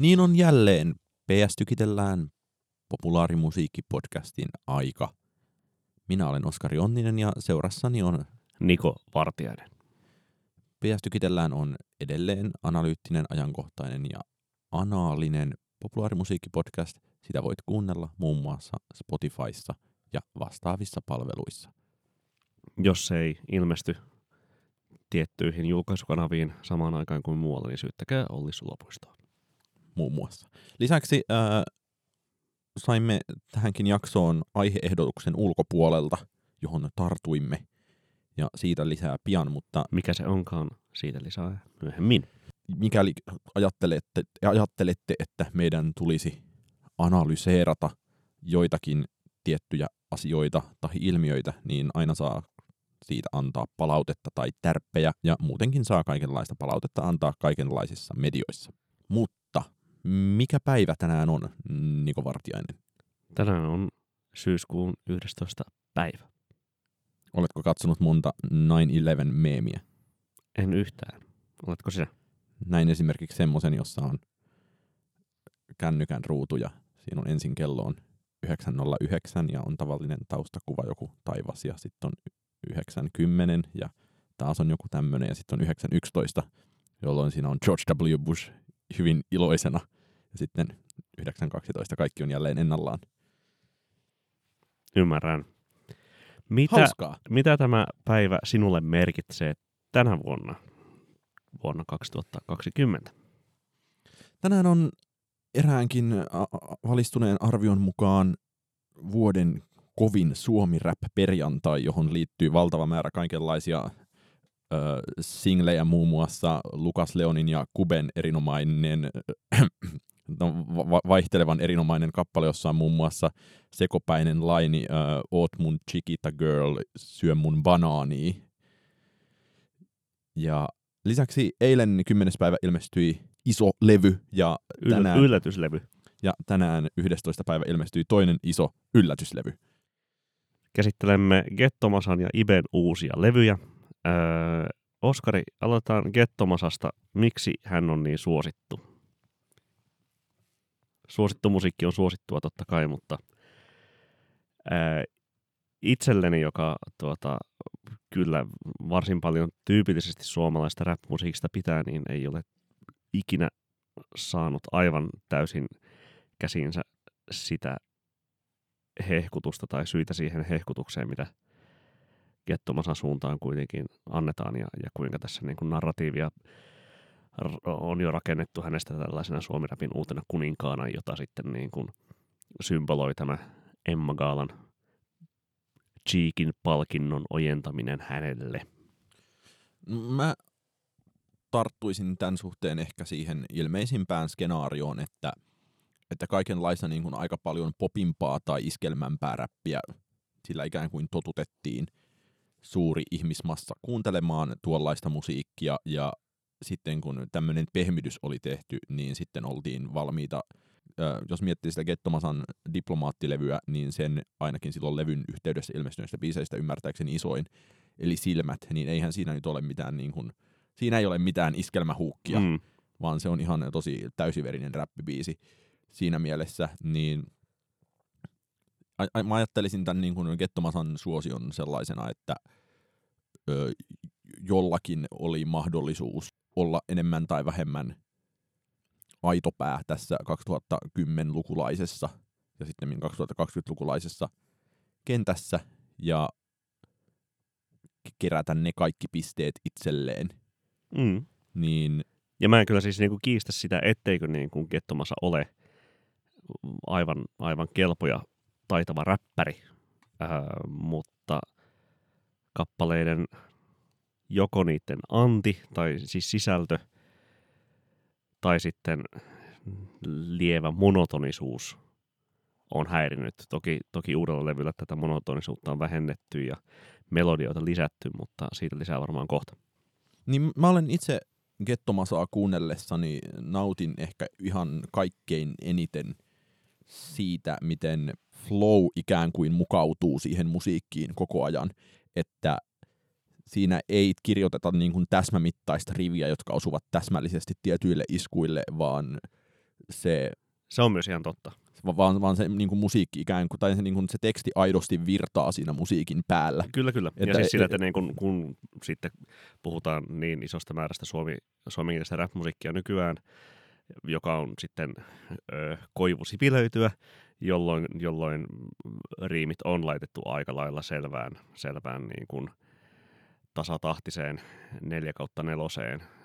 Niin on jälleen PS Tykitellään populaarimusiikkipodcastin aika. Minä olen Oskari Onninen ja seurassani on Niko Vartiainen. PS Tykitellään on edelleen analyyttinen, ajankohtainen ja anaalinen populaarimusiikkipodcast. Sitä voit kuunnella muun muassa Spotifyssa ja vastaavissa palveluissa. Jos ei ilmesty tiettyihin julkaisukanaviin samaan aikaan kuin muualla, niin syyttäkää Olli sulapuistoa. Muun muassa. Lisäksi saimme tähänkin jaksoon aiheehdotuksen ulkopuolelta, johon tartuimme, ja siitä lisää pian, mutta... Mikä se onkaan, siitä lisää myöhemmin. Mikäli ajattelette, että meidän tulisi analyseerata joitakin tiettyjä asioita tai ilmiöitä, niin aina saa siitä antaa palautetta tai tärppejä, ja muutenkin saa kaikenlaista palautetta antaa kaikenlaisissa medioissa. Mutta mikä päivä tänään on, Niko Vartiainen? Tänään on syyskuun 11. päivä. Oletko katsonut monta 9/11-meemiä? En yhtään. Oletko sinä? Näin esimerkiksi semmoisen, jossa on kännykän ruutuja. Siinä on ensin kello on 9:09 ja on tavallinen taustakuva, joku taivas, ja sitten on 9:10 ja taas on joku tämmöinen, ja sitten on 9:11, jolloin siinä on George W. Bush hyvin iloisena, ja sitten 9:12 kaikki on jälleen ennallaan. Ymmärrän. Mitä tämä päivä sinulle merkitsee tänä vuonna 2020? Tänään on eräänkin valistuneen arvion mukaan vuoden kovin suomi-rap-perjantai, johon liittyy valtava määrä kaikenlaisia singlejä, muun muassa Lukas Leonin ja Kuben erinomainen, vaihtelevan erinomainen kappale, jossa on muun muassa sekopäinen laini "Oot mun chiquita girl, syö mun banaani". Ja lisäksi eilen 10. päivä ilmestyi iso levy ja tänään yllätyslevy. Ja tänään 11. päivä ilmestyi toinen iso yllätyslevy. Käsittelemme Gettomasan ja Iben uusia levyjä. Oskari, aloitetaan Gettomasasta. Miksi hän on niin suosittu? Suosittu musiikki on suosittua totta kai, mutta itselleni, joka kyllä varsin paljon tyypillisesti suomalaista rap-musiikista pitää, niin ei ole ikinä saanut aivan täysin käsiinsä sitä hehkutusta tai syitä siihen hehkutukseen, mitä Gettomasan suuntaan kuitenkin annetaan, ja kuinka tässä niin kuin narratiivia on jo rakennettu hänestä tällaisena suomirapin uutena kuninkaana, jota sitten niin kuin symboloi tämä Emma Gaalan Cheekin palkinnon ojentaminen hänelle. Mä tarttuisin tämän suhteen ehkä siihen ilmeisimpään skenaarioon, että kaikenlaista niin kuin aika paljon popimpaa tai iskelmämpää räppiä sillä ikään kuin totutettiin suuri ihmismassa kuuntelemaan tuollaista musiikkia, ja sitten kun tämmöinen pehmitys oli tehty, niin sitten oltiin valmiita. Jos miettii sitä Gettomasan diplomaattilevyä, niin sen ainakin silloin levyn yhteydessä ilmestyneistä biiseistä ymmärtääkseni isoin, eli Silmät, niin eihän siinä nyt ole mitään niin kuin, siinä ei ole mitään iskelmähuukkia, vaan se on ihan tosi täysiverinen räppibiisi siinä mielessä, niin mä ajattelisin tämän niin kuin Gettomasan suosion sellaisena, että jollakin oli mahdollisuus olla enemmän tai vähemmän aitopää tässä 2010-lukulaisessa ja sitten 2020-lukulaisessa kentässä ja kerätä ne kaikki pisteet itselleen. Niin... Ja mä en kyllä siis niinku kiistä sitä, etteikö niinku Gettomasa ole aivan kelpo ja taitava räppäri, mutta kappaleiden joko niiden anti tai siis sisältö tai sitten lievä monotonisuus on häirinyt. Toki uudella levyllä tätä monotonisuutta on vähennetty ja melodioita lisätty, mutta siitä lisää varmaan kohta. Niin mä olen itse Gettomasaa kuunnellessani nautin ehkä ihan kaikkein eniten siitä, miten flow ikään kuin mukautuu siihen musiikkiin koko ajan, että siinä ei kirjoiteta niin kuin täsmämittaista riviä, jotka osuvat täsmällisesti tietyille iskuille, vaan Se on myös ihan totta. Vaan se niin kuin musiikki ikään kuin, tai se, niin kuin, se teksti aidosti virtaa siinä musiikin päällä. Kyllä, kyllä. Että, ja siis sillä, että niin kun sitten puhutaan niin isosta määrästä suomenkielistä rap-musiikkia nykyään, joka on sitten koivusipilöityä, jolloin riimit on laitettu aika lailla selvään niin kuin tasatahtiseen 4/4.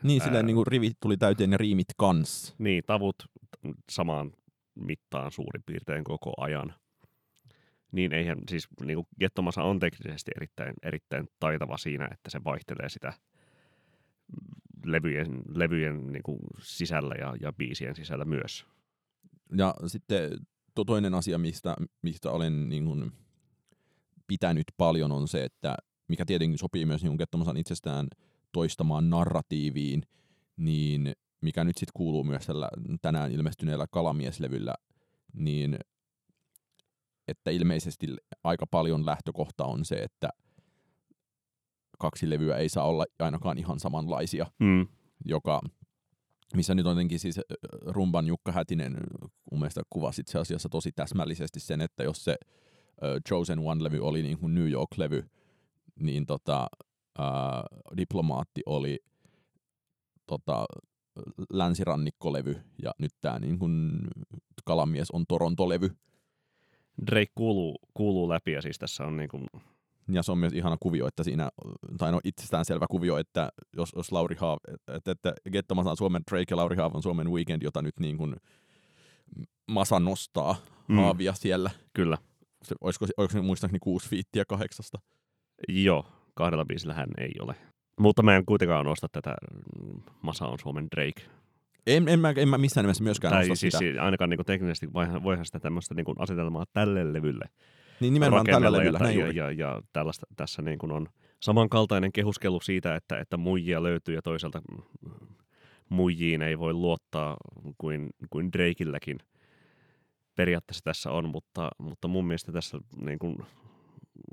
Niin, silleen niin kuin rivit tuli täyteen ja riimit kans. Niin, tavut samaan mittaan suurin piirtein koko ajan. Niin eihän, siis niin kuin Gettomasa on teknisesti erittäin taitava siinä, että se vaihtelee sitä levyjen niin kuin sisällä ja biisien sisällä myös. Ja sitten toinen asia, mistä olen niin kuin pitänyt paljon, on se, että mikä tietenkin sopii myös niin Gettomasan itsestään toistamaan narratiiviin, niin mikä nyt sitten kuuluu myös tällä tänään ilmestyneellä Kalamies-levyllä, niin että ilmeisesti aika paljon lähtökohta on se, että kaksi levyä ei saa olla ainakaan ihan samanlaisia, missä nyt jotenkin siis rumban Jukka Hätinen mun mielestä kuvasi itse asiassa tosi täsmällisesti sen, että jos se Chosen One-levy oli niin kuin New York-levy, niin Diplomaatti oli länsirannikkolevy, ja nyt tämä niin kun Kalamies on Torontolevy. Drake kuuluu läpi, ja siis tässä on niin kun... Ja se on myös ihana kuvio, että siinä, tai no itsestäänselvä kuvio, että jos Lauri Haav, että Gettomasa on Suomen Drake ja Lauri Haav on Suomen Weekend, jota nyt niin kun Masa nostaa Haavia siellä. Kyllä. Olisiko muistaakseni 6 fiittiä 8? Joo, 2 biisillä hän ei ole. Mutta mä en kuitenkaan nosta tätä Masa on Suomen Drake. En mä missään nimessä myöskään nosta siis sitä. Tai siis ainakaan niinku teknisesti voihan sitä tämmöistä niinku asetelmaa tälle levylle. Niin nimenomaan tälle levylle. Ja tällaista, tässä niinku on samankaltainen kehuskelu siitä, että muijia löytyy ja toisaalta muijiin ei voi luottaa kuin Drakeilläkin. Periaatteessa tässä on, mutta mun mielestä tässä niinku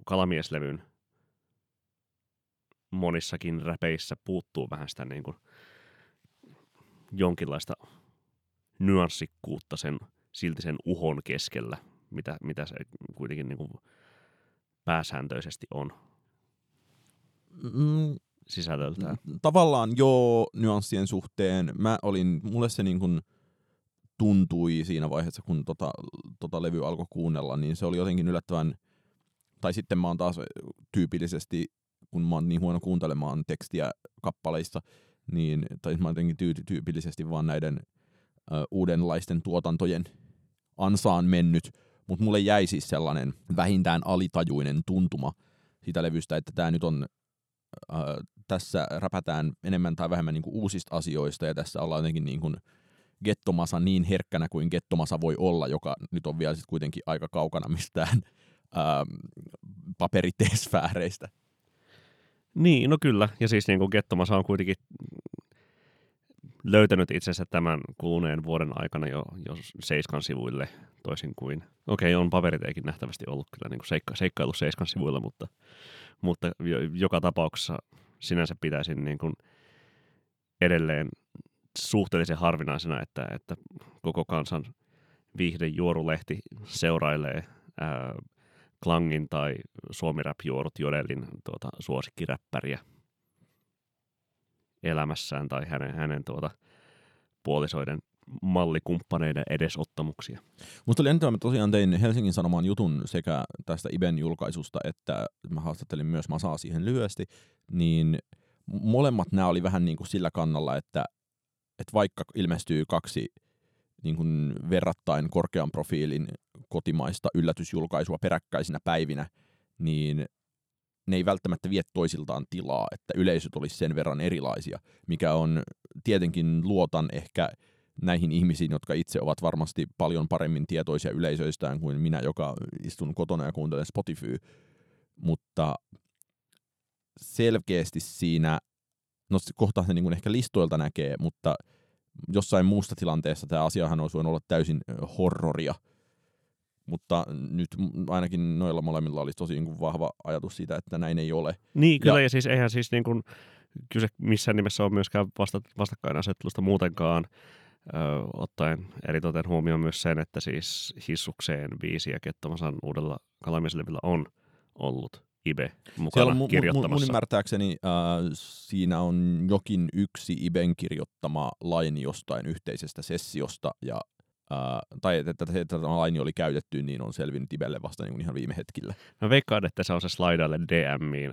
Kalamieslevyn monissakin räpeissä puuttuu vähän sitä niin kuin jonkinlaista nyanssikkuutta silti sen uhon keskellä, mitä se kuitenkin niin kuin pääsääntöisesti on sisällöltään. Tavallaan joo, nyanssien suhteen. Mulle se niin kuin tuntui siinä vaiheessa, kun tota levyä alkoi kuunnella, niin se oli jotenkin yllättävän, tai sitten mä oon taas tyypillisesti, kun mä oon niin huono kuuntelemaan tekstiä kappaleissa, niin tai mä jotenkin tyypillisesti vaan näiden uudenlaisten tuotantojen ansaan mennyt, mutta mulle jäi siis sellainen vähintään alitajuinen tuntuma siitä levystä, että tää nyt on, tässä räpätään enemmän tai vähemmän niinku uusista asioista, ja tässä ollaan jotenkin niinku Gettomasa niin herkkänä kuin Gettomasa voi olla, joka nyt on vielä sit kuitenkin aika kaukana mistään paperiteesfääreistä. Niin, no kyllä. Ja siis niin kuin Gettomasa on kuitenkin löytänyt itsensä tämän kuluneen vuoden aikana jo 7 sivuille toisin kuin... Okei, on paperiteikin nähtävästi ollut kyllä niin kuin seikkailu 7 sivuilla, mutta joka tapauksessa sinänsä pitäisin niin kuin edelleen suhteellisen harvinaisena, että koko kansan viihdejuorulehti seurailee... Klangin tai suomi-rap-juorut Jodelin suosikkiräppäriä elämässään tai hänen puolisoiden mallikumppaneiden edesottamuksia. Musta oli enemmän, että tosiaan tein Helsingin Sanomaan jutun sekä tästä Iben julkaisusta, että mä haastattelin myös Masaa siihen lyhyesti, niin molemmat nämä oli vähän niin kuin sillä kannalla, että vaikka ilmestyy 2 niin kuin verrattain korkean profiilin kotimaista yllätysjulkaisua peräkkäisinä päivinä, niin ne ei välttämättä vie toisiltaan tilaa, että yleisöt olisi sen verran erilaisia, mikä on tietenkin luotan ehkä näihin ihmisiin, jotka itse ovat varmasti paljon paremmin tietoisia yleisöistään kuin minä, joka istun kotona ja kuuntelen Spotify, mutta selkeästi siinä, no kohta se niin kuin ehkä listoilta näkee, mutta jossain muusta tilanteessa tämä asiahan olisi voinut olla täysin horroria, mutta nyt ainakin noilla molemmilla olisi tosi vahva ajatus siitä, että näin ei ole. Niin kyllä, ja siis eihän siis niin kuin kyse missään nimessä ole myöskään vastakkainasettelusta muutenkaan. ottaen eritoten huomioon myös sen, että siis Hissukseen biisiä Gettomasan uudella Kalamieslevyllä on ollut Ibe mukana kirjoittamassa. Mun ymmärtääkseni siinä on jokin yksi Iben kirjoittama laini jostain yhteisestä sessiosta, ja tai että tämä laini oli käytetty, niin on selvinnyt Ibelle vasta niin ihan viime hetkillä. Mä veikkaan, että se on se slaidalle DM:iin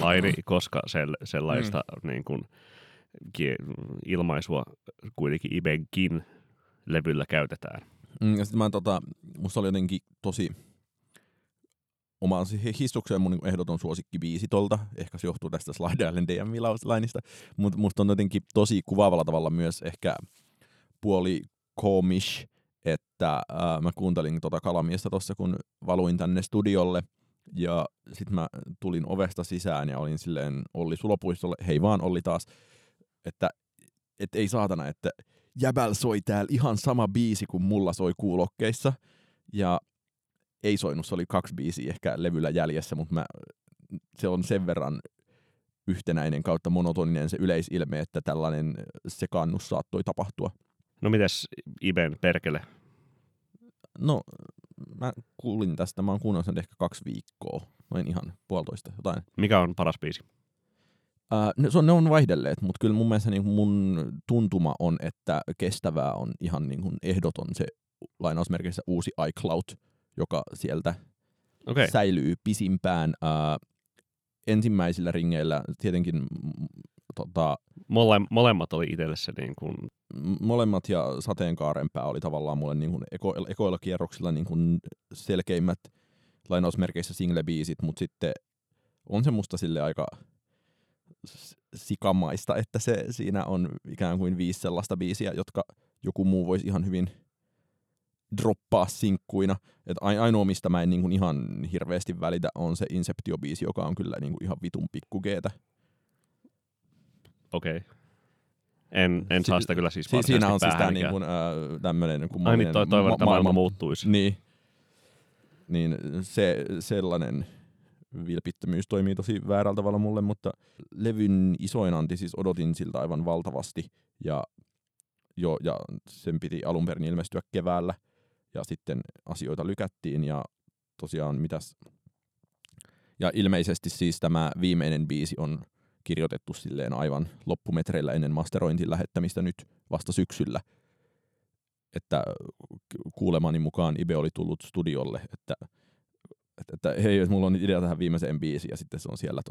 laini, koska sellaista niin kuin ilmaisua kuitenkin Ibenkin levyllä käytetään. Ja sitten musta oli jotenkin tosi omaan Hissukseen mun ehdoton suosikkibiisi tolta. Ehkä se johtuu tästä slaidalle DM-lainista, mutta musta on jotenkin tosi kuvaavalla tavalla myös ehkä puoli koomish, että mä kuuntelin Kalamiestä tossa, kun valuin tänne studiolle, ja sit mä tulin ovesta sisään ja olin silleen Olli Sulopuistolle, hei vaan Olli taas, että ei saatana, että jäbäl soi täällä ihan sama biisi kuin mulla soi kuulokkeissa, ja ei soinut, se oli 2 biisiä ehkä levyllä jäljessä, mutta se on sen verran yhtenäinen kautta monotoninen se yleisilme, että tällainen sekaannus saattoi tapahtua. No mitäs Iben perkele? No mä kuulin tästä, mä oon kuunnellut sen ehkä 2 viikkoa, noin ihan puolitoista jotain. Mikä on paras biisi? Ne on vaihdelleet, mutta kyllä mun mielestä niin mun tuntuma on, että kestävää on ihan niin kuin ehdoton se lainausmerkissä uusi iCloud, joka sieltä säilyy pisimpään. Ensimmäisillä ringeillä tietenkin molemmat oli itselle se niin kuin molemmat ja sateenkaarenpää oli tavallaan mulle niin kuin ekoilla kierroksilla niin kuin selkeimmät lainausmerkeissä single-biisit, mutta sitten on se musta sille aika sikamaista, että se siinä on ikään kuin 5 sellaista biisiä, jotka joku muu voisi ihan hyvin droppaa sinkkuina. Et ainoa, mistä mä en niin kuin ihan hirveästi välitä, on se Inceptio-biisi, joka on kyllä niin kuin ihan vitun pikkugeetä. Okei. En saa sitä kyllä siis varsinaisesti päähän. Siinä on siis niin kuin, tämmöinen kummallinen niin, toivon, että maailma muuttuisi. Niin se sellainen vilpittömyys toimii tosi väärällä tavalla mulle, mutta levyn isoin anti siis odotin siltä aivan valtavasti. Ja sen piti alun perin ilmestyä keväällä, ja sitten asioita lykättiin, ja tosiaan mitäs. Ja ilmeisesti siis tämä viimeinen biisi on kirjoitettu silleen aivan loppumetreillä ennen masterointiin lähettämistä nyt vasta syksyllä. Että kuulemani mukaan Ibe oli tullut studiolle, että hei, mulla on idea tähän viimeiseen biisiin, ja sitten se on siellä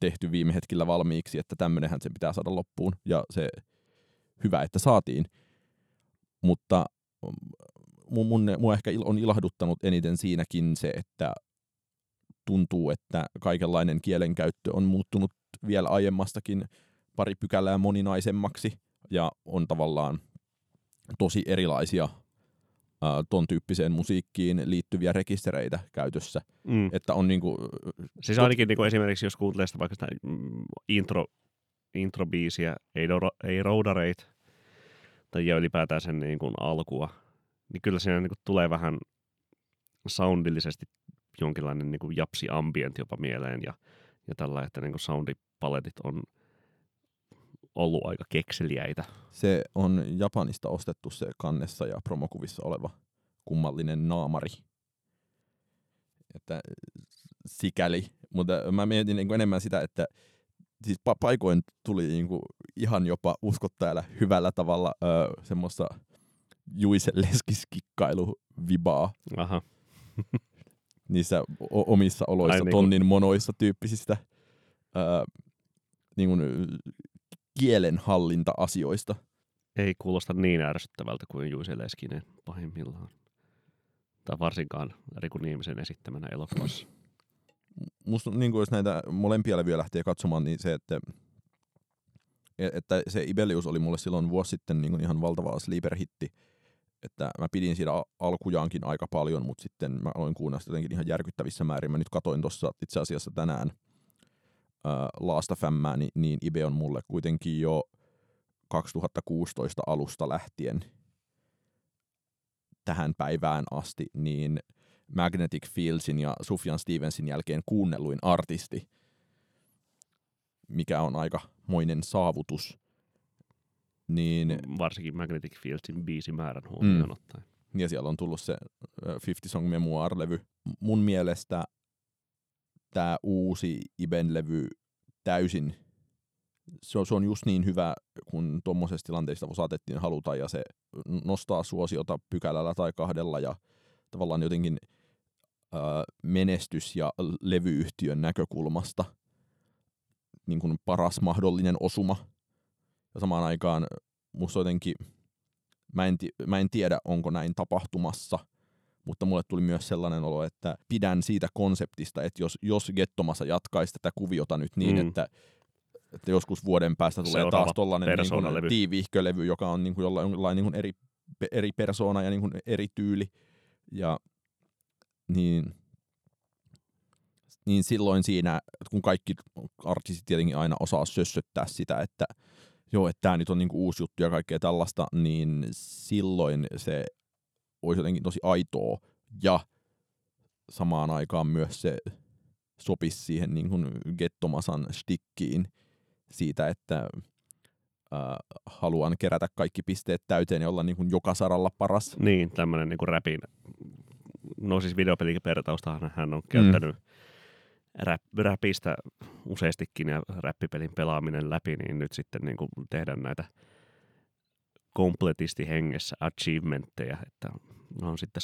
tehty viime hetkellä valmiiksi, että tämmönenhän sen pitää saada loppuun, ja se hyvä, että saatiin. Mutta mua ehkä on ilahduttanut eniten siinäkin se, että tuntuu, että kaikenlainen kielenkäyttö on muuttunut vielä aiemmastakin pari pykälää moninaisemmaksi, ja on tavallaan tosi erilaisia ton tyyppiseen musiikkiin liittyviä rekistereitä käytössä. Mm. Että on niinku siis ainakin niinku esimerkiksi, jos kuuntelee sitä vaikka sitä introbiisiä, ei Roudareit, tai ylipäätään sen niinku alkua, niin kyllä siinä niinku tulee vähän soundillisesti jonkinlainen niinku japsi ambient jopa mieleen, ja tällä, että niinku soundipaletit on ollut aika kekseliäitä. Se on Japanista ostettu se kannessa ja promokuvissa oleva kummallinen naamari. Että sikäli, mutta mä mietin niin kuin enemmän sitä, että siis paikoin tuli niin kuin ihan jopa uskottajalla hyvällä tavalla semmoista Juisen leskiskikkailu-vibaa. Aha. Niissä omissa oloissa, niin tonnin monoissa tyyppisistä niin kuin kielenhallinta-asioista. Ei kuulosta niin ärsyttävältä kuin Juise Leskinen pahimmillaan. Tai varsinkaan Riku Niemisen esittämänä elokuvassa. Musta, niin kuin jos näitä molempia levyjä lähtee katsomaan, niin se, että se Ibelius oli mulle silloin vuosi sitten niin kuin ihan valtava sleeper-hitti. Että mä pidin siitä alkujaankin aika paljon, mutta sitten mä aloin kuunnella sitä jotenkin ihan järkyttävissä määrin. Mä nyt katoin tuossa itse asiassa tänään Last.fm, niin Ibe on mulle kuitenkin jo 2016 alusta lähtien tähän päivään asti, niin Magnetic Fieldsin ja Sufjan Stevensin jälkeen kuunnelluin artisti, mikä on aikamoinen saavutus. Niin, varsinkin Magnetic Fieldsin biisimäärän huomioon ottaen. Ja siellä on tullut se 50 Song Memoir-levy. Mun mielestä tää uusi Iben levy täysin, se on just niin hyvä, kun tuommoisessa tilanteessa saatettiin haluta, ja se nostaa suosiota pykälällä tai kahdella, ja tavallaan jotenkin menestys- ja levyyhtiön näkökulmasta niin kuin paras mahdollinen osuma. Ja samaan aikaan musta jotenkin, mä en tiedä, onko näin tapahtumassa, mutta mulle tuli myös sellainen olo, että pidän siitä konseptista, että jos Gettomasa jatkaisi tätä kuviota nyt niin, että joskus vuoden päästä tulee seuraava taas tollainen niin tiiviihkölevy, joka on niin kuin jollain niin kuin eri persoona ja niin kuin eri tyyli. Ja niin silloin siinä, kun kaikki artistit tietenkin aina osaa sössöttää sitä, että joo, että tää nyt on niinku uusi juttu ja kaikkea tällaista, niin silloin se olisi jotenkin tosi aitoa ja samaan aikaan myös se sopisi siihen niinku Gettomasan stikkiin siitä, että haluan kerätä kaikki pisteet täyteen ja olla niinku joka saralla paras. Niin, tämmönen niinku räpin. No siis videopelikertaustahan hän on käyttänyt räpistä useastikin ja räppipelin pelaaminen läpi, niin nyt sitten niin kuin tehdään näitä kompletisti hengessä achievementteja, että on sitten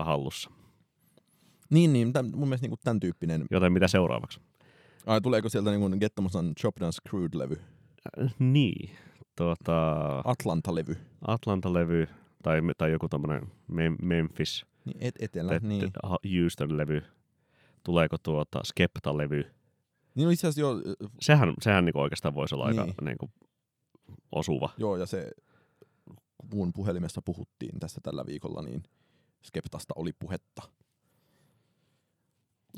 100% hallussa. Niin, mun mielestä niin kuin tämän tyyppinen. Joten mitä seuraavaksi? Ai, tuleeko sieltä niin kuin Gettomasan Chopped and Screwed-levy? Niin. Atlanta-levy. Atlanta-levy tai joku tämmöinen Memphis. Niin, etelä, niin. Houston-levy. Tuleeko Skepta-levy? Niin itse asiassa joo. Sehän niinku oikeastaan voisi olla aika niinku osuva. Joo, ja se, kun puhelimessa puhuttiin tässä tällä viikolla, niin Skeptasta oli puhetta.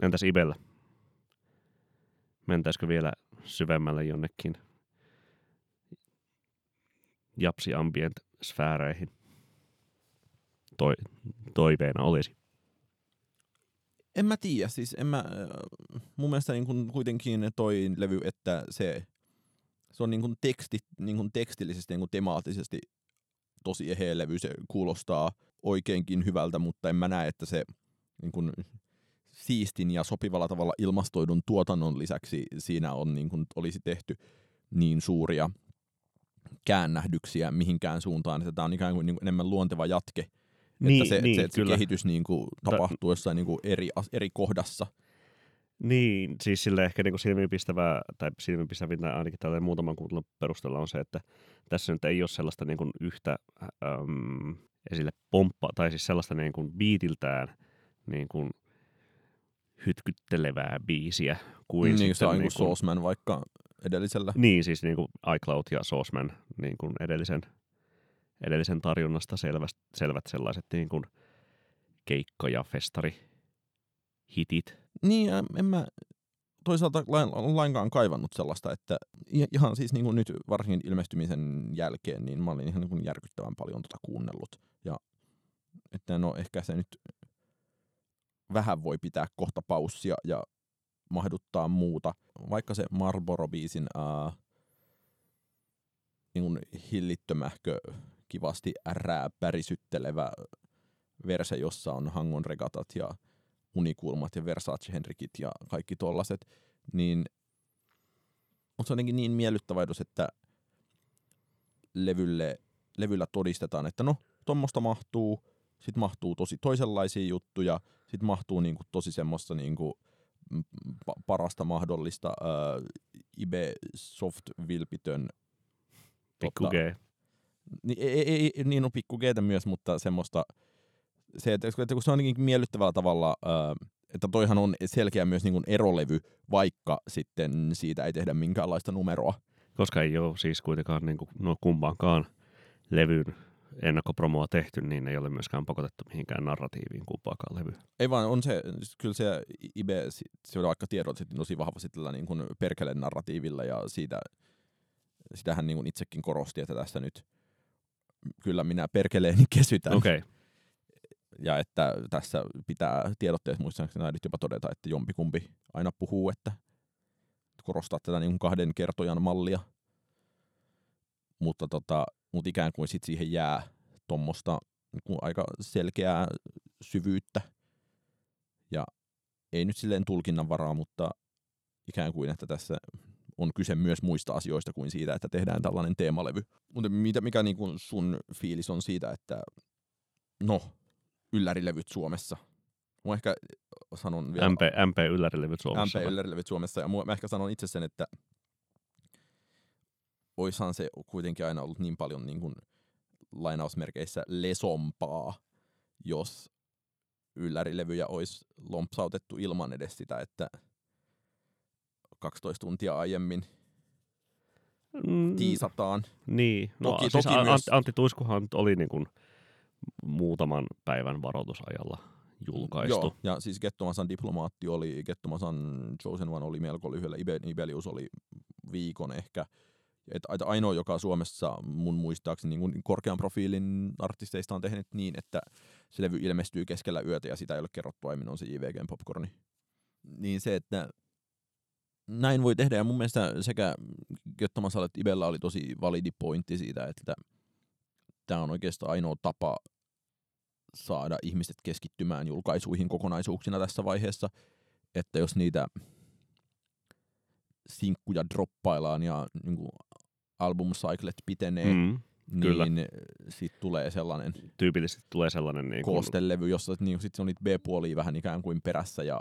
Entäs Ibellä? Mentäisikö vielä syvemmälle jonnekin japsi-ambient-sfääreihin? Toiveena olisi. En mä tiedä, siis mun mielestä niin kun kuitenkin toi levy, että se on niin kun tekstillisesti, niin kun temaattisesti tosi eheä levy, se kuulostaa oikeinkin hyvältä, mutta en mä näe, että se niin kun siistin ja sopivalla tavalla ilmastoidun tuotannon lisäksi siinä on niin kun olisi tehty niin suuria käännähdyksiä mihinkään suuntaan, että tää on ikään kuin enemmän luonteva jatke. Niin, että se kehitys niinku tapahtuu jossain niinku eri kohdassa. Niin, siis sille ehkä niinku silmiinpistävää, tai silmiinpistävintä ainakin tällainen muutaman kuulun perusteella on se, että tässä nyt ei ole sellaista niinku yhtä esille pomppaa, tai siis sellaista niinku biitiltään niinku hytkyttelevää biisiä. Kuin niin, se on niinku Sauce Man vaikka edellisellä. Niin, siis niinku iCloud ja Sauce Man niinku edellisen tarjonnasta selvät sellaiset niin kuin keikka- ja festarihitit. Niin, en mä toisaalta lainkaan kaivannut sellaista, että ihan siis niin kuin nyt varsinkin ilmestymisen jälkeen, niin mä olin ihan niin kuin järkyttävän paljon kuunnellut. Ja että no ehkä se nyt vähän voi pitää kohta paussia ja mahduttaa muuta. Vaikka se Marlboro-biisin niin hillittömähkö, kivasti ärää pärisyttelevä verse, jossa on Hangon regatat ja unikulmat ja Versace-henrikit ja kaikki tollaset, niin on se jotenkin niin miellyttävä edus, että levyllä todistetaan, että no, tommosta mahtuu, sit mahtuu tosi toisenlaisia juttuja, sit mahtuu niinku tosi semmoista niinku parasta mahdollista Ibe soft-vilpitön Pikku G. Niin on Pikku G:tä myös, mutta semmoista, että kun se on jotenkin miellyttävällä tavalla, että toihan on selkeä myös niin kuin erolevy, vaikka sitten siitä ei tehdä minkäänlaista numeroa. Koska ei ole siis kuitenkaan niin kuin, no kumpaankaan levyn ennakkopromoa tehty, niin ei ole myöskään pakotettu mihinkään narratiiviin kumpaakaan levyyn. Ei vaan, on se, kyllä se Ibe, se on vaikka tiedot sitten tosi vahvasti tällä niin kuin perkeleen narratiivilla ja siitä. Sitähän niin kuin itsekin korosti, että tässä nyt kyllä minä perkeleeni kesytän. Okay. Ja että tässä pitää tiedotteessa muistaakseni aidit jopa todeta, että jompikumpi aina puhuu, että korostaa tätä niin kuin kahden kertojan mallia. Mutta mutta ikään kuin sit siihen jää tuommoista niin aika selkeää syvyyttä ja ei nyt silleen tulkinnan varaa, mutta ikään kuin, että tässä on kyse myös muista asioista kuin siitä, että tehdään tällainen teemalevy. Mutta mikä niin kuin sun fiilis on siitä, että no, yllärilevyt Suomessa? Mä ehkä sanon vielä... MP-yllärilevyt Suomessa. MP-yllärilevyt Suomessa. Ja mä ehkä sanon itse sen, että oishan se kuitenkin aina ollut niin paljon niin kuin lainausmerkeissä lesompaa, jos yllärilevyjä olisi lompsautettu ilman edes sitä, että 12 tuntia aiemmin tiisataan. Niin, no toki siis myös... Antti Tuiskuhan oli niin kuin muutaman päivän varoitusajalla julkaistu. Joo, ja siis Gettomasan Diplomaatti oli, Gettomasan Chosen One oli melko lyhyellä, Ibelius oli viikon ehkä. Et ainoa, joka Suomessa mun muistaakseni niin kuin korkean profiilin artisteista on tehnyt niin, että se levy ilmestyy keskellä yötä ja sitä ei ole kerrottu aiemmin, on se IVGn popcorni. Niin se, että näin voi tehdä, ja mun mielestä sekä Gettomasalla että Ibellä oli tosi validi pointti siitä, että tämä on oikeastaan ainoa tapa saada ihmiset keskittymään julkaisuihin kokonaisuuksina tässä vaiheessa, että jos niitä sinkkuja droppaillaan ja niin kuin album-cyclet pitenee, niin sitten tulee sellainen... Tyypillisesti tulee sellainen... Niin koostelevy, jossa niin, sit on niitä B-puolia vähän ikään kuin perässä, ja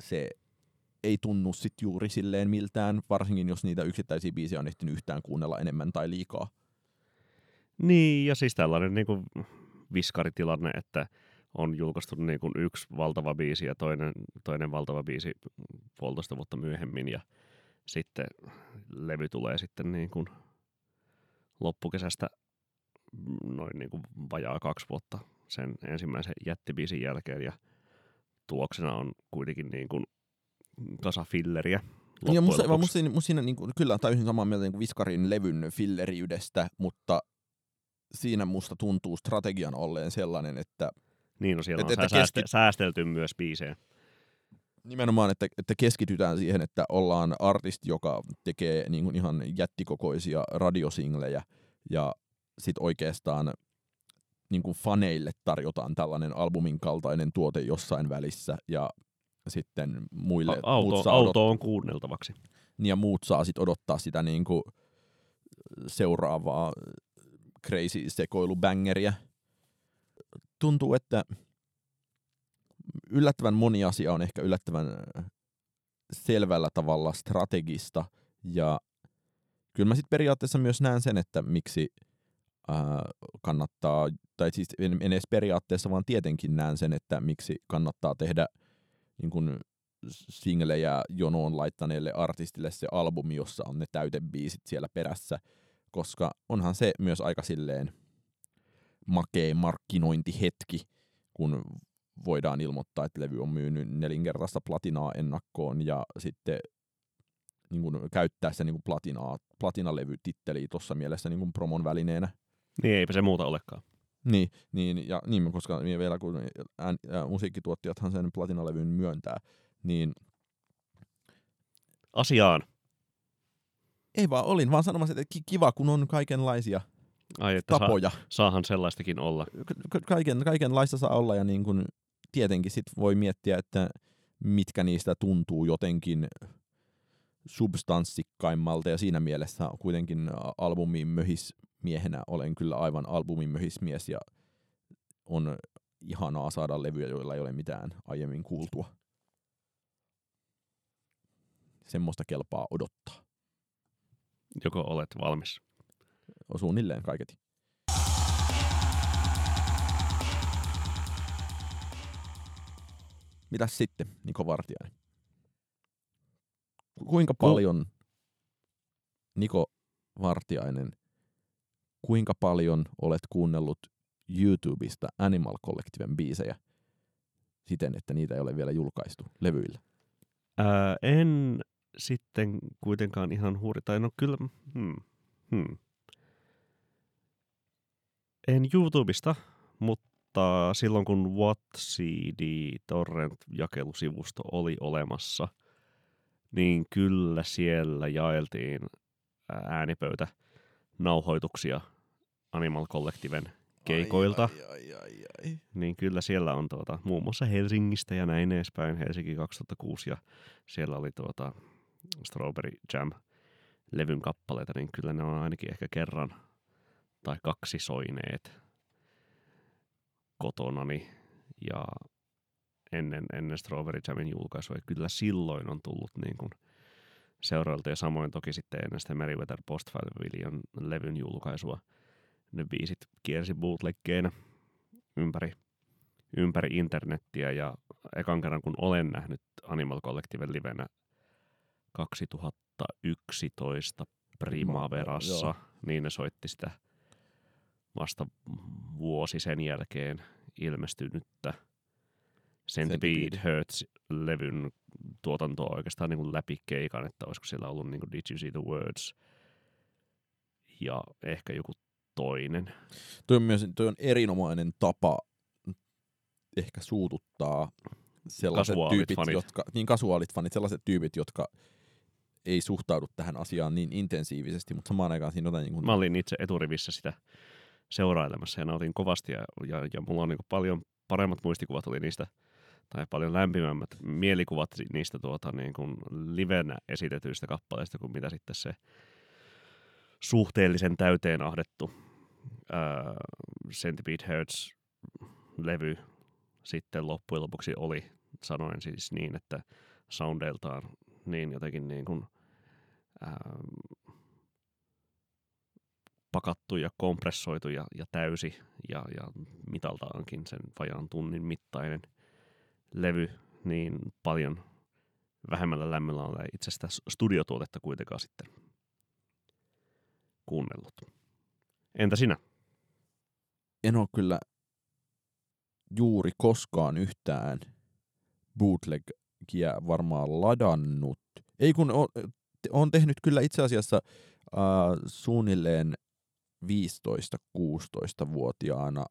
se ei tunnu sitten juuri silleen miltään, varsinkin jos niitä yksittäisiä biisejä on ehtinyt yhtään kuunnella enemmän tai liikaa. Niin, ja siis tällainen niin kuin viskaritilanne, että on julkaistu niin kuin yksi valtava biisi ja toinen valtava biisi puolitoista vuotta myöhemmin, ja sitten levy tulee sitten niin kuin loppukesästä noin niin kuin vajaa 2 vuotta sen ensimmäisen jättibiisin jälkeen, ja tuloksena on kuitenkin niin kuin kasa filleriä loppujen lopuksi. Musta siinä niin kuin, kyllä täysin samaa mieltä niin kuin Viskarin levyn filleriydestä, mutta siinä musta tuntuu strategian olleen sellainen, että... Niin, no siellä on säästelty myös biiseen. Nimenomaan, että keskitytään siihen, että ollaan artisti, joka tekee niin kuin ihan jättikokoisia radiosinglejä, ja sitten oikeastaan niin kuin faneille tarjotaan tällainen albumin kaltainen tuote jossain välissä, ja sitten muille... Auto on kuunneltavaksi. Ja muut saa sitten odottaa sitä niin kuin seuraavaa crazy sekoilubängeriä. Tuntuu, että yllättävän moni asia on ehkä yllättävän selvällä tavalla strategista, ja kyllä mä sitten periaatteessa myös näen sen, että miksi kannattaa, tai siis en edes periaatteessa, vaan tietenkin näen sen, että miksi kannattaa tehdä niin kun singlejä jonoon laittaneelle artistille se albumi, jossa on ne täytebiisit siellä perässä, koska onhan se myös aika silleen makea markkinointihetki, kun voidaan ilmoittaa, että levy on myynyt 4 kertaa platinaa ennakkoon, ja sitten niin kun käyttää sitä niin platinalevytitteliä tuossa mielessä niin kun promon välineenä. Niin, eipä se muuta olekaan. Niin, koska vielä kun musiikkituottajathan sen platinalevyn myöntää, niin... Asiaan. Ei vaan, olin vaan sanomassa, että kiva, kun on kaikenlaisia tapoja. Saahan sellaistakin olla. Kaikenlaista saa olla, ja niin kun tietenkin sit voi miettiä, että mitkä niistä tuntuu jotenkin substanssikkaimmalta, ja siinä mielessä kuitenkin albumin möhismiehenä olen kyllä aivan albumin möhismies, ja on ihanaa saada levyjä, joilla ei ole mitään aiemmin kuultua. Semmoista kelpaa odottaa. Joko olet valmis? Suunnilleen kaiketi. Mitäs sitten, Niko Vartiainen? Kuinka paljon, Niko Vartiainen, kuinka paljon olet kuunnellut YouTubesta Animal Collectiven biisejä siten, että niitä ei ole vielä julkaistu levyillä? En sitten kuitenkaan ihan tai no kyllä... En YouTubesta, mutta silloin kun WhatCD Torrent-jakelusivusto oli olemassa, niin kyllä siellä jaeltiin äänipöytä nauhoituksia Animal Collectiven keikoilta, niin kyllä siellä on muun muassa Helsingistä ja näin edespäin, Helsinki 2006, ja siellä oli Strawberry Jam-levyn kappaleita, niin kyllä ne on ainakin ehkä kerran tai kaksi soineet kotonani, ja ennen Strawberry Jamin julkaisua, ja kyllä silloin on tullut niin kuin seurailta, ja samoin toki sitten ennen sitä Meriwether Postfilion levyn julkaisua ne biisit kiersi bootleggeinä ympäri internettiä, ja ekan kerran kun olen nähnyt Animal Collectiven livenä 2011 Primaverassa, niin ne soitti sitä vasta vuosi sen jälkeen ilmestynyttä Centipede Hurts-levyn tuotantoa oikeastaan niin kuin läpi keikan, että olisiko siellä ollut niin kuin Did You See The Words ja ehkä joku toinen. Toi on erinomainen tapa ehkä suututtaa sellaiset kasuaalit fanit, jotka ei suhtaudu tähän asiaan niin intensiivisesti, mutta samaan aikaan siinä jotain... Mä olin itse eturivissä sitä seurailemassa ja nautin kovasti ja mulla on niin kuin paljon paremmat muistikuvat oli niistä, tai paljon lämpimämmät mielikuvat niistä niin kuin livenä esitetyistä kappaleista, kuin mitä sitten se suhteellisen täyteen ahdettu Centipede Hurts-levy sitten loppujen lopuksi oli, sanoen siis niin, että soundeltaan niin jotenkin niin kuin, pakattu ja kompressoitu ja täysi ja mitaltaankin sen vajaan tunnin mittainen levy, niin paljon vähemmällä lämmöllä on itse sitä studiotuotetta kuitenkaan sitten kuunnellut. Entä sinä? En ole kyllä juuri koskaan yhtään bootlegia varmaan ladannut. Ei kun on tehnyt kyllä itse asiassa suunnilleen 15-16-vuotiaana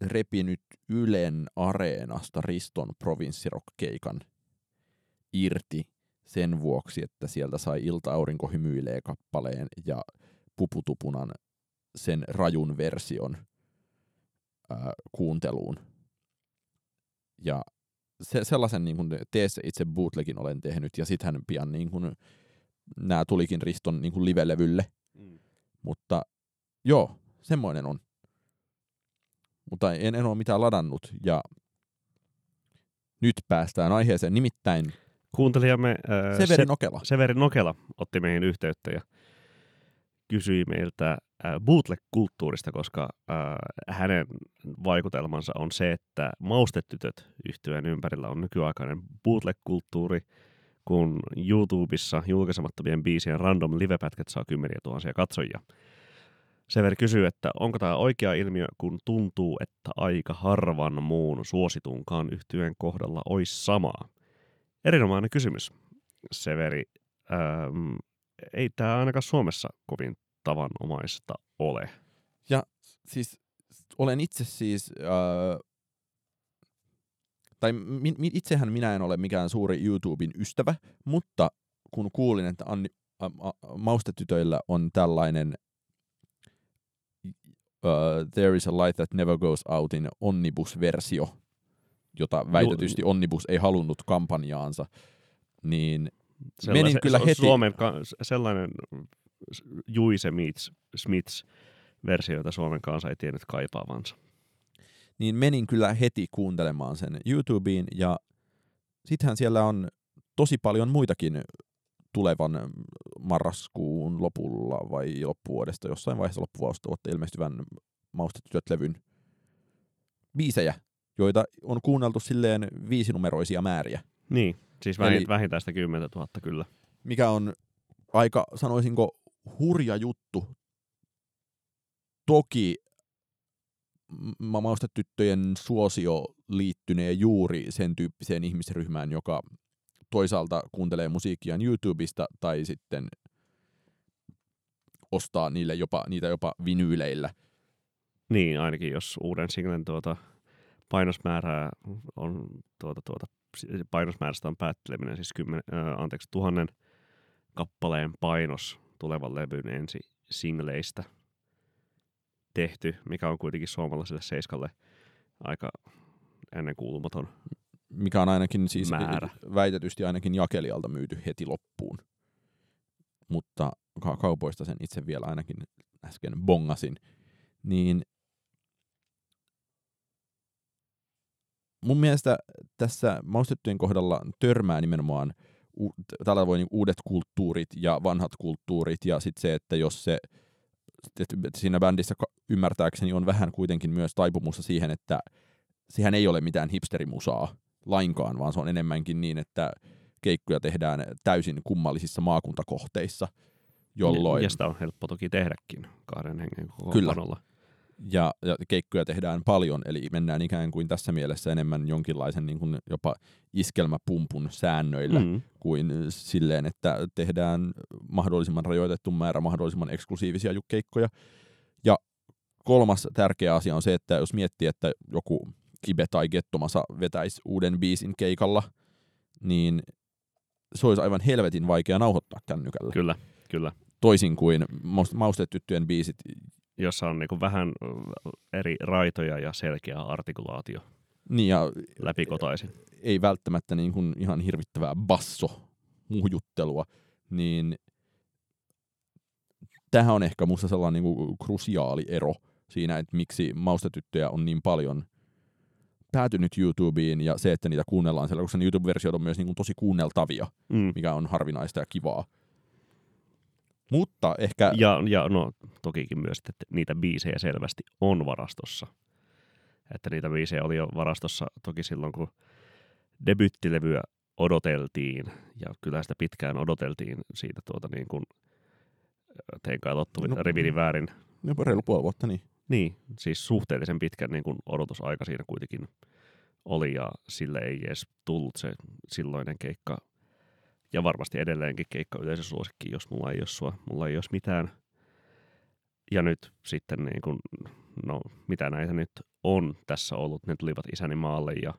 repinyt Ylen Areenasta Riston provinssirock-keikan irti sen vuoksi, että sieltä sai Ilta-aurinko hymyilee -kappaleen ja Puputupunan sen rajun version kuunteluun. Ja sellaisen niin kun teessä itse bootlegin olen tehnyt, ja sittenhän pian niin kun nämä tulikin Riston niin kuin livelevylle, mutta joo, semmoinen on. Mutta en ole mitään ladannut, ja nyt päästään aiheeseen, nimittäin kuuntelijamme Severi Nokela otti meihin yhteyttä ja kysyi meiltä bootleg-kulttuurista, koska hänen vaikutelmansa on se, että Maustetytöt -yhtyeen ympärillä on nykyaikainen bootleg-kulttuuri, kun YouTubessa julkaisemattomien biisien random livepätkät saa kymmeniä tuhansia katsojia. Severi kysyy, että onko tämä oikea ilmiö, kun tuntuu, että aika harvan muun suositunkaan yhtyeen kohdalla olisi samaa. Erinomainen kysymys, Severi. Ei tämä ainakaan Suomessa kovin tavanomaista ole. Ja siis olen itse siis... itsehän minä en ole mikään suuri YouTuben ystävä, mutta kun kuulin, että Maustetytöillä on tällainen There is a light that never goes outin Onnibus-versio, jota väitetysti Onnibus ei halunnut kampanjaansa, niin menin kyllä heti... Suomen sellainen Juise Smits-versio, jota Suomen kansa ei tiennyt kaipaavansa. Niin menin kyllä heti kuuntelemaan sen YouTubeen, ja sittenhän siellä on tosi paljon muitakin tulevan marraskuun lopulla vai loppuvuodesta, jossain vaiheessa loppuvuodesta ilmestyvän Maustetytöt-levyn biisejä, joita on kuunneltu silleen viisinumeroisia määriä. Niin, siis vähintään sitä 10 000 kyllä. Mikä on aika, sanoisinko, hurja juttu. Toki Maustetyttöjen suosio liittynee juuri sen tyyppiseen ihmisryhmään, joka toisaalta kuuntelee musiikkia YouTubesta tai sitten ostaa niitä jopa vinyyleillä. Niin, ainakin jos uuden singlen painosmäärästä on päätteleminen, siis 1000 kappaleen painos tulevan levyn ensi singleistä tehty, mikä on kuitenkin suomalaiselle Seiskalle aika ennenkuulumaton mikä on ainakin siis määrä. Väitetysti ainakin jakelijalta myyty heti loppuun. Mutta kaupoista sen itse vielä ainakin äsken bongasin. Niin mun mielestä tässä Maustetyttöjen kohdalla törmää nimenomaan tällä tavoin uudet kulttuurit ja vanhat kulttuurit ja sitten se, että jos se siinä bändissä ymmärtääkseni on vähän kuitenkin myös taipumusta siihen, että sehän ei ole mitään hipsterimusaa lainkaan, vaan se on enemmänkin niin, että keikkoja tehdään täysin kummallisissa maakuntakohteissa, jolloin... Ja sitä on helppo toki tehdäkin kahden hengen kokoonpanolla. Ja keikkoja tehdään paljon, eli mennään ikään kuin tässä mielessä enemmän jonkinlaisen niin kuin jopa iskelmäpumpun säännöillä kuin silleen, että tehdään mahdollisimman rajoitettu määrä, mahdollisimman eksklusiivisia keikkoja. Ja kolmas tärkeä asia on se, että jos miettii, että joku Ibe tai Gettomasa vetäisi uuden biisin keikalla, niin se olisi aivan helvetin vaikea nauhoittaa kännykällä. Kyllä, kyllä. Toisin kuin Maustetyttöjen biisit, jossa on niinku vähän eri raitoja ja selkeä artikulaatio niin ja läpikotaisin. Ei välttämättä niin kuin ihan hirvittävää basso-muhjuttelua, niin tämähän on ehkä musta sellainen niin kuin krusiaali ero siinä, että miksi Maustetyttöjä on niin paljon päätynyt YouTubeen ja se, että niitä kuunnellaan siellä, koska YouTube-versiot on myös niin kuin tosi kuunneltavia, mikä on harvinaista ja kivaa. Mutta ehkä... Ja no tokikin myös, että niitä biisejä selvästi on varastossa. Että niitä biisejä oli jo varastossa toki silloin, kun debyttilevyä odoteltiin. Ja kyllä sitä pitkään odoteltiin siitä niin kuin tein kai lottuvin rivinin väärin. Jopa reilu puoli vuotta, niin. Niin, siis suhteellisen pitkän niin kuin odotusaika siinä kuitenkin oli ja sille ei edes tullut se silloinen keikka. Ja varmasti edelleenkin keikka yleisösuosikki, jos mulla ei ole sua, mulla ei ole mitään. Ja nyt sitten, niin kun, no mitä näitä nyt on tässä ollut, ne tulivat Isäni maalle ja...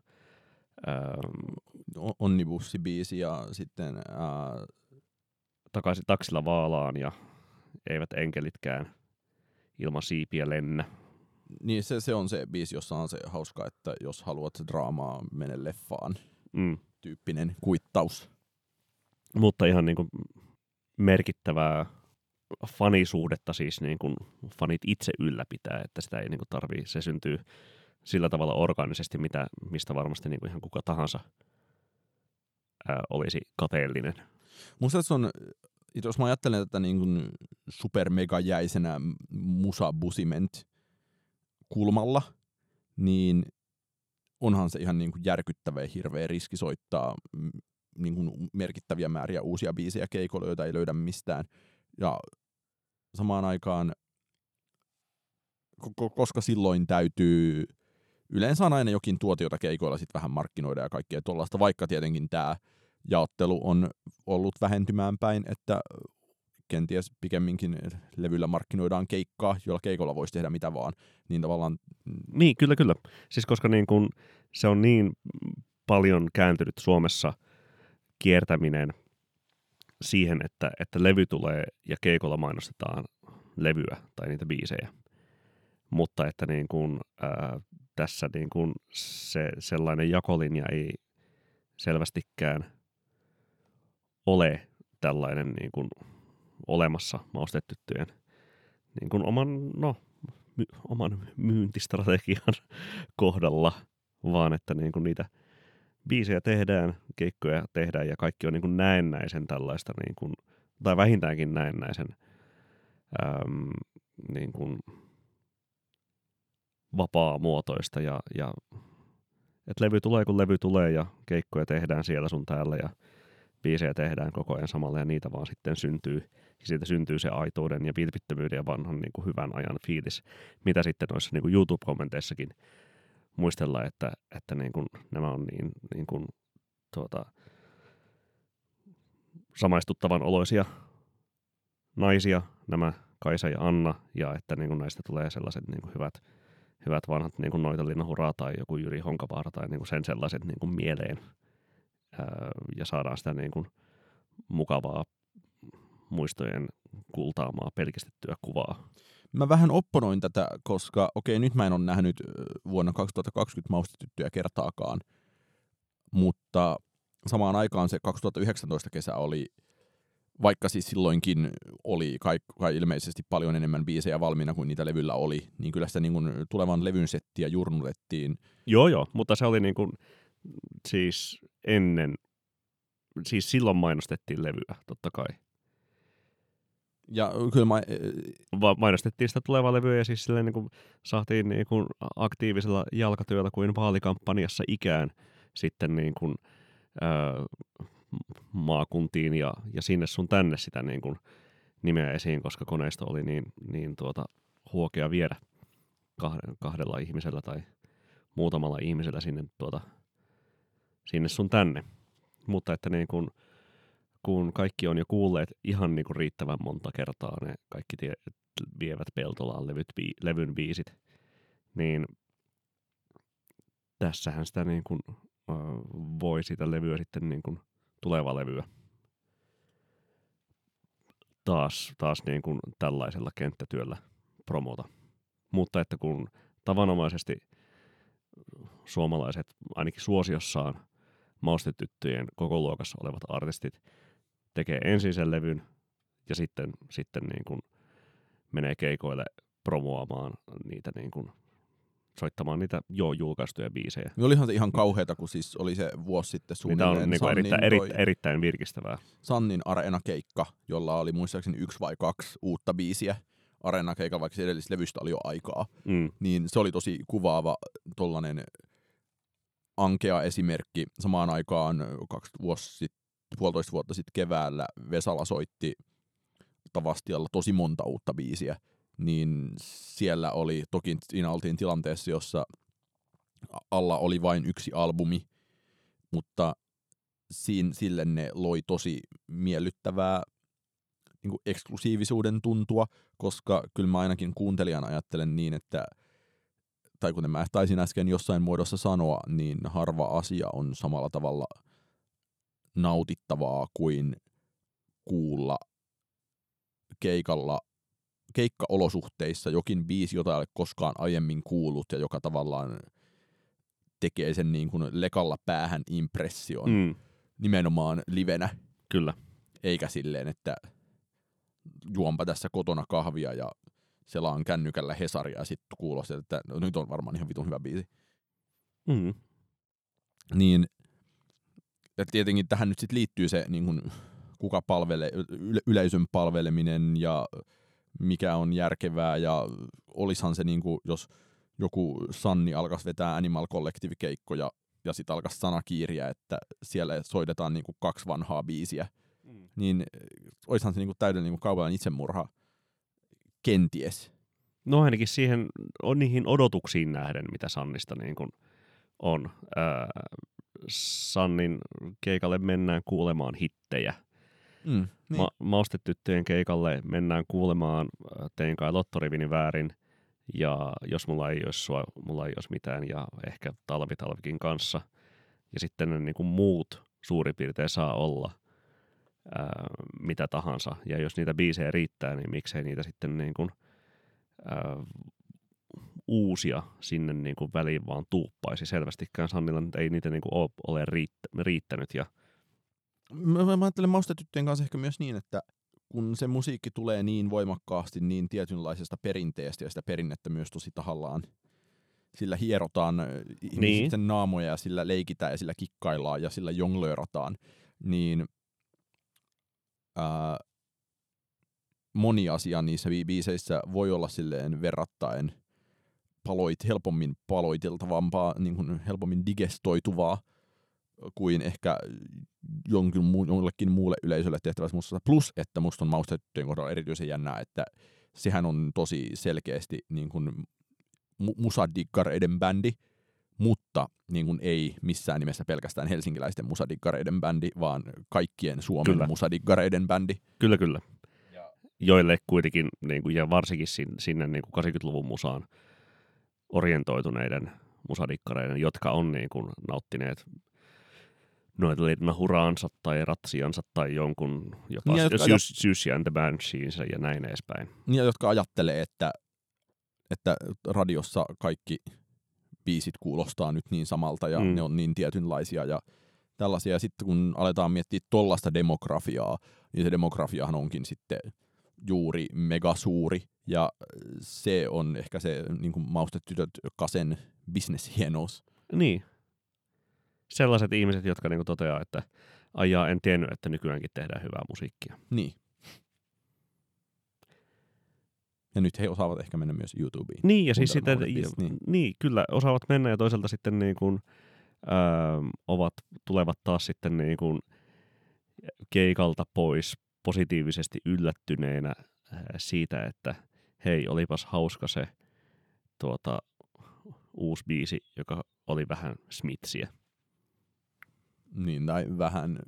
Onnibussibiisi ja sitten... Takaisin taksilla Vaalaan ja Eivät enkelitkään ilman siipiä lennä. Niin se on se biisi, jossa on se hauska, että jos haluat draamaa, mene leffaan tyyppinen kuittaus. Mutta ihan niin kuin merkittävää fanisuhdetta siis niin kuin fanit itse ylläpitää, että sitä ei niin kuin tarvii. Se syntyy sillä tavalla orgaanisesti, mistä varmasti niin kuin ihan kuka tahansa olisi kateellinen. Musta se on, jos mä ajattelen tätä niin kuin supermegajäisenä musabusiment-kulmalla, niin onhan se ihan niin kuin järkyttävä ja hirveä riski soittaa niin kuin merkittäviä määriä uusia biisejä keikoilla, joita ei löydä mistään. Ja samaan aikaan, koska silloin täytyy, yleensä on aina jokin tuote, jota keikoilla sitten vähän markkinoida ja kaikkea tuollaista, vaikka tietenkin tämä jaottelu on ollut vähentymään päin, että kenties pikemminkin levyllä markkinoidaan keikkaa, jolla keikolla voisi tehdä mitä vaan. Niin tavallaan... Niin, kyllä, kyllä. Siis koska niin kun se on niin paljon kääntynyt Suomessa kiertäminen siihen, että levy tulee ja keikolla mainostetaan levyä tai niitä biisejä. Mutta että niin kun, tässä niin kun se sellainen jakolinja ei selvästikään ole tällainen niin kun olemassa Maustetyttöjen niin kun oman myyntistrategian kohdalla, vaan että niin kun niitä biisejä tehdään, keikkoja tehdään ja kaikki on niin kuin näennäisen tällaista, niin kuin, tai vähintäänkin näennäisen niin kuin vapaamuotoista. Ja, että levy tulee kun levy tulee ja keikkoja tehdään siellä sun täällä ja biisejä tehdään koko ajan samalla ja niitä vaan sitten syntyy. Ja siitä syntyy se aitouden ja vilpittömyyden ja vanhan niin kuin hyvän ajan fiilis, mitä sitten noissa niin kuin YouTube-kommenteissakin muistella, että niin kun nämä on niin kun samaistuttavan oloisia naisia, nämä Kaisa ja Anna, ja että niin kun näistä tulee sellaiset niin kun hyvät vanhat niin kun Noitalinna Hura tai joku Jyri Honkavaara tai niin kun sen sellaiset niin kun mieleen, ja saadaan sitä niin kun mukavaa muistojen kultaamaa pelkistettyä kuvaa. Mä vähän opponoin tätä, koska okei, nyt mä en ole nähnyt vuonna 2020 Maustetyttöjä kertaakaan, mutta samaan aikaan se 2019 kesä oli, vaikka siis silloinkin oli kai ilmeisesti paljon enemmän biisejä valmiina kuin niitä levyllä oli, niin kyllä sitä niin kuin tulevan levyn settiä jurnutettiin. Joo, mutta se oli niin kuin, siis ennen, siis silloin mainostettiin levyä, totta kai. Ja kyllä mainostettiin sitä tulevaa levyä ja siis silleen niin kuin saatiin niin kuin aktiivisella jalkatyöllä kuin vaalikampanjassa ikään sitten niin kuin maakuntiin ja sinne sun tänne sitä niin kuin nimeä esiin, koska koneisto oli niin huokea viedä kahdella ihmisellä tai muutamalla ihmisellä sinne sun tänne. Mutta että niin kuin kun kaikki on jo kuulleet ihan niin kuin riittävän monta kertaa ne kaikki vievät Peltolaan levyn biisit, niin tässähän sitä niin kuin voi sitä levyä sitten niin kuin tulevaa levyä taas niin kuin tällaisella kenttätyöllä promota. Mutta että kun tavanomaisesti suomalaiset ainakin suosiossaan Maustetyttöjen koko luokassa olevat artistit tekee ensin sen levyn ja sitten niin kuin menee keikoille promoamaan niitä niin kuin soittamaan niitä jo julkaistuja biisejä. No olihan se ihan kauheata, kun siis oli se vuosi sitten suunnilleen. Tämä on niin erittäin virkistävää. Sannin areenakeikka, jolla oli muistaakseni 1 vai 2 uutta biisiä areenakeikalla, vaikka se edellisestä levystä oli jo aikaa. Mm. Niin se oli tosi kuvaava tollainen ankea esimerkki. Samaan aikaan 2,5 vuotta sitten keväällä Vesala soitti Tavastialla tosi monta uutta biisiä. Niin siellä oli, toki siinä oltiin tilanteessa, jossa alla oli vain 1 albumi, mutta sille ne loi tosi miellyttävää niin kuin eksklusiivisuuden tuntua, koska kyllä mä ainakin kuuntelijana ajattelen niin, että tai kuten mä taisin äsken jossain muodossa sanoa, niin harva asia on samalla tavalla nautittavaa kuin kuulla keikalla keikkaolosuhteissa jokin biisi, jota ei ole koskaan aiemmin kuullut ja joka tavallaan tekee sen niin kuin lekalla päähän impression nimenomaan livenä. Kyllä. Eikä silleen, että juonpa tässä kotona kahvia ja selaan kännykällä Hesaria ja sitten kuulostaa, että nyt on varmaan ihan vitun hyvä biisi. Mm. Niin, ja tietenkin tähän nyt sitten liittyy se niin kuin kuka palvelee, yleisön palveleminen ja mikä on järkevää, ja olishan se, niin kuin, jos joku Sanni alkaisi vetää Animal Collective-keikkoja ja sitten alkaisi sanakiiriä, että siellä soitetaan niin kuin 2 vanhaa biisiä, niin olishan se niin kuin täydellinen niin kuin kaupallinen itsemurha kenties. No ainakin siihen, on niihin odotuksiin nähden, mitä Sannista niin kuin on. Sannin keikalle mennään kuulemaan hittejä. Niin. Maustetyttöjen keikalle mennään kuulemaan Tein kai lottorivini väärin ja Jos mulla ei olisi sua, mulla ei olisi mitään ja ehkä Talvikin kanssa. Ja sitten ne niin kuin muut suurin piirtein saa olla mitä tahansa. Ja jos niitä biisejä riittää, niin miksei niitä sitten niin kuin, uusia sinne niin kuin väliin vaan tuuppaisi. Selvästikään Sannilla ei niitä niin kuin ole riittänyt ja mä ajattelen Maustetyttöjen kanssa ehkä myös niin, että kun se musiikki tulee niin voimakkaasti niin tietynlaisesta perinteestä ja sitä perinnettä myös tosi tahallaan, sillä hierotaan ihmisten naamoja ja sillä leikitään ja sillä kikkaillaan ja sillä jonglöörataan, niin moni asia niissä biiseissä voi olla silleen verrattain helpommin paloiteltavampaa, niin kuin helpommin digestoituvaa kuin ehkä jollekin muulle yleisölle tehtävässä musassa. Plus, että musta on Maustetyttöjen kohdalla erityisen jännää, että sehän on tosi selkeästi niin kuin musadiggareiden bändi, mutta niin kuin ei missään nimessä pelkästään helsinkiläisten musadiggareiden bändi, vaan kaikkien Suomen musadiggareiden bändi. Kyllä. Joille kuitenkin, niin kuin, ja varsinkin sinne niin kuin 80-luvun musaan orientoituneiden musadiggareiden, jotka on niin kuin, nauttineet No, että Leitona Huraansa tai Ratsiansa tai jonkun jopa Susie and the Banshees'nsä ja näin edespäin. Niitä, jotka ajattelee, että radiossa kaikki biisit kuulostaa nyt niin samalta ja ne on niin tietynlaisia ja tällaisia. Ja sitten kun aletaan miettiä tollaista demografiaa, niin se demografiahan onkin sitten juuri megasuuri. Ja se on ehkä se niin Maustetytöt kasen business-hienous. Niin. Sellaiset ihmiset, jotka niinku toteaa, että ajaa, en tiennyt, että nykyäänkin tehdään hyvää musiikkia. Niin. Ja nyt he osaavat ehkä mennä myös YouTubeen. Niin, ja siis sitä, niin, kyllä, osaavat mennä ja toisaalta sitten niin kuin, tulevat taas sitten niin kuin keikalta pois positiivisesti yllättyneenä siitä, että hei, olipas hauska se uusi biisi, joka oli vähän Smithsiä. Niin, tai vähän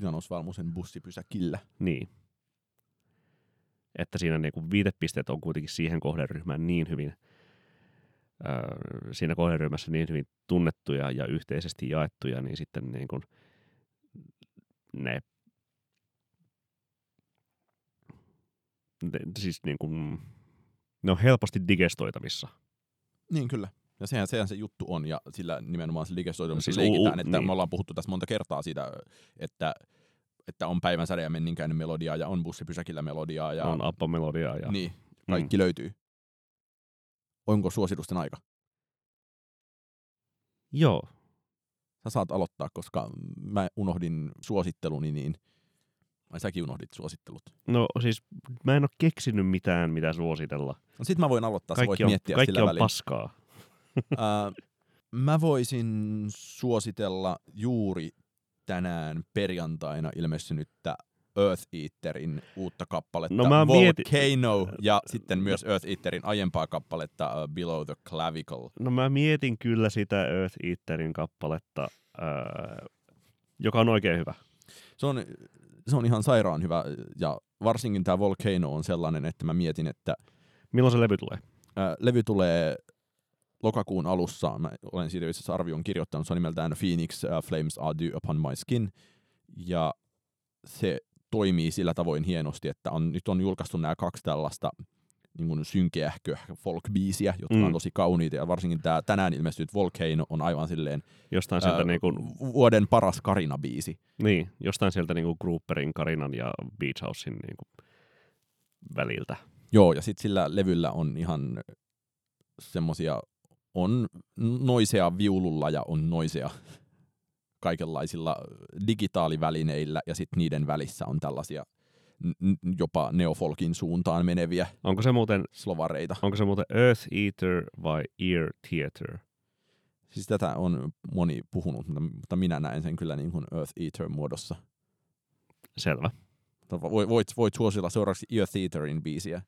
Janos Valmusen bussipysäkillä. Niin. Että siinä niinku viitepisteet on kuitenkin siihen kohderyhmään niin hyvin, siinä kohderyhmässä niin hyvin tunnettuja ja yhteisesti jaettuja, niin sitten niinku ne on helposti digestoitavissa. Niin kyllä. Ja sehän se juttu on, ja sillä nimenomaan se liikestoidumassa siis leikitään, että niin. Me ollaan puhuttu tässä monta kertaa siitä, että on päivänsäde ja menninkäinen melodiaa, ja on bussipysäkillä melodiaa, ja on appamelodiaa, ja niin, kaikki löytyy. Onko suositusten aika? Joo. Sä saat aloittaa, koska mä unohdin suositteluni, niin vai säkin unohdit suosittelut? No siis mä en ole keksinyt mitään, mitä suositella. No sit mä voin aloittaa, kaikki sä voit miettiä sillä välillä. Kaikki on paskaa. Mä voisin suositella juuri tänään perjantaina ilmestynyttä Eartheaterin uutta kappaletta Volcano ja sitten myös Eartheaterin aiempaa kappaletta Below the Clavicle. No mä mietin kyllä sitä Eartheaterin kappaletta, joka on oikein hyvä. Se on ihan sairaan hyvä ja varsinkin tää Volcano on sellainen, että mä mietin, että... Milloin se levy tulee? Levy tulee... lokakuun alussa, mä olen siitä itse asiassa arvion kirjoittanut, se on nimeltään Phoenix Flames Are Due Upon My Skin, ja se toimii sillä tavoin hienosti, että nyt on julkaistu nämä kaksi tällaista niin kuin synkeähkö folk-biisiä, jotka on tosi kauniita, ja varsinkin tämä tänään ilmestynyt Volcano on aivan silleen jostain sieltä niin kuin... vuoden paras Karina-biisi. Niin, jostain sieltä niin kuin Grouperin, Karinan ja Beach Housein niin kuin väliltä. Joo, ja sitten sillä levyllä on ihan semmoisia on noisea viululla ja on noisea kaikenlaisilla digitaalivälineillä ja sitten niiden välissä on tällaisia jopa neofolkin suuntaan meneviä slovareita. Onko se muuten Eartheater vai Eartheater? Siis tätä on moni puhunut, mutta minä näen sen kyllä niin kuin Eartheater muodossa. Selvä. Voit suosilla seuraavaksi Eartheaterin biisiä.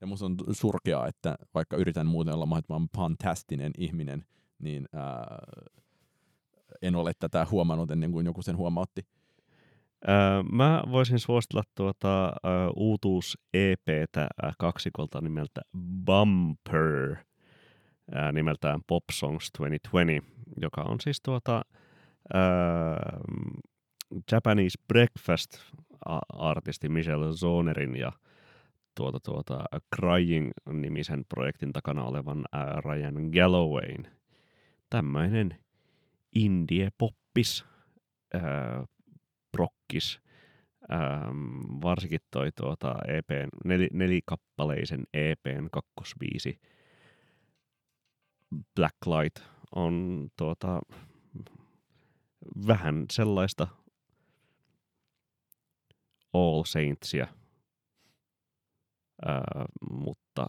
Ja musta on surkeaa, että vaikka yritän muuten olla mahdollisimman fantastinen ihminen, niin en ole tätä huomannut ennen kuin joku sen huomautti. Mä voisin suositella uutuus EP:tä kaksikolta nimeltä Bumper, nimeltään Pop Songs 2020, joka on siis Japanese Breakfast-artisti Michelle Zonerin ja Crying-nimisen projektin takana olevan Ryan Gallowayn. Tämmöinen indie-poppis, brokkis, varsinkin toi EP:n, nelikappaleisen EP:n kakkosbiisi Blacklight on vähän sellaista All Saintsia. Mutta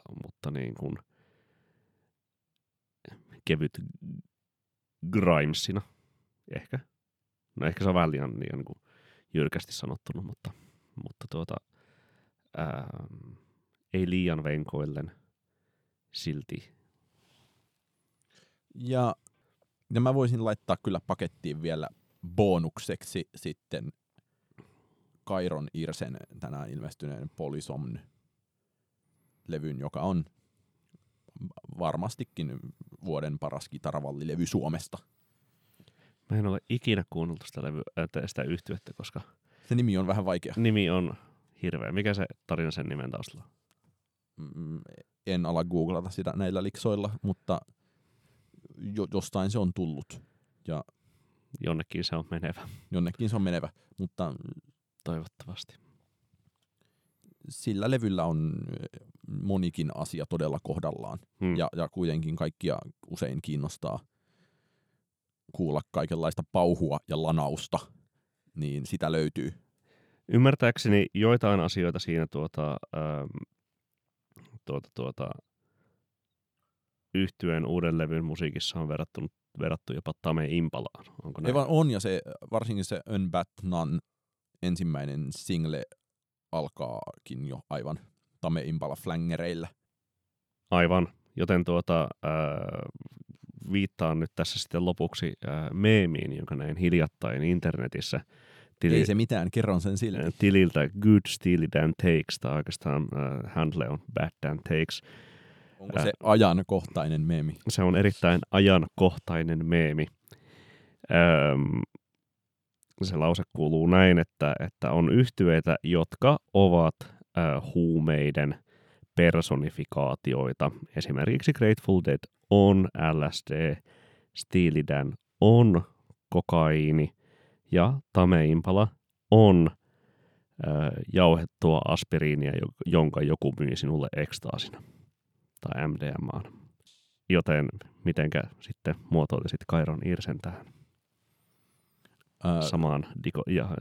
niin kuin kevyt grimesina ehkä. No ehkä se on vähän liian kuin jyrkästi sanottuna, mutta ei liian venkoillen silti. Ja mä voisin laittaa kyllä pakettiin vielä bonukseksi sitten Kairon IRSEn tänään ilmestyneen Polysomn levyn, joka on varmastikin vuoden paras kitaravalli levy Suomesta. Mä en ole ikinä kuunnellut sitä yhtyettä, koska... Se nimi on vähän vaikea. Nimi on hirveä. Mikä se tarina sen nimen taustalla? En ala googlata sitä näillä liksoilla, mutta jostain se on tullut. Ja jonnekin se on menevä. Mutta toivottavasti. Sillä levyllä on monikin asia todella kohdallaan. Ja kuitenkin kaikkia usein kiinnostaa kuulla kaikenlaista pauhua ja lanausta, niin sitä löytyy. Ymmärtääkseni joitain asioita siinä yhtyeen uuden levyn musiikissa on verrattu jopa Tame Impalaan. Onko näin? On, ja se, varsinkin se Unbat None ensimmäinen single alkaakin jo aivan Tame Impala flängereillä. Aivan, joten viittaan nyt tässä sitten lopuksi meemiin, jonka näin hiljattain internetissä. Ei se mitään, kerron sen silti. Tililtä Good Steely Dan Takes, tai oikeastaan handle on Bad Dan Takes. Onko se ajankohtainen meemi? Se on erittäin ajankohtainen meemi. Se lause kuuluu näin, että on yhtyeitä, jotka ovat huumeiden personifikaatioita. Esimerkiksi Grateful Dead on LSD, Steely Dan on kokaiini ja Tame Impala on jauhettua aspiriinia, jonka joku myy sinulle ekstaasina tai MDMA:n. Joten mitenkä sitten muotoilisit Kairon IRSEn tähän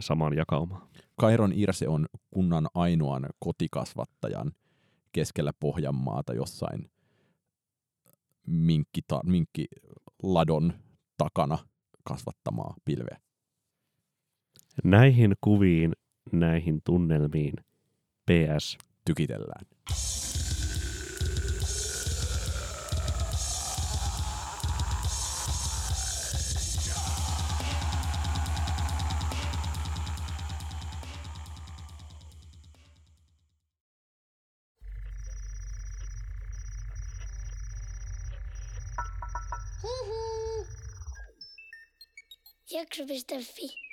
samaan jakaumaan? Kairon IRSE on kunnan ainoan kotikasvattajan keskellä Pohjanmaata jossain minkkiladon takana kasvattamaa pilveä. Näihin kuviin, näihin tunnelmiin PS tykitellään. Jakso.fi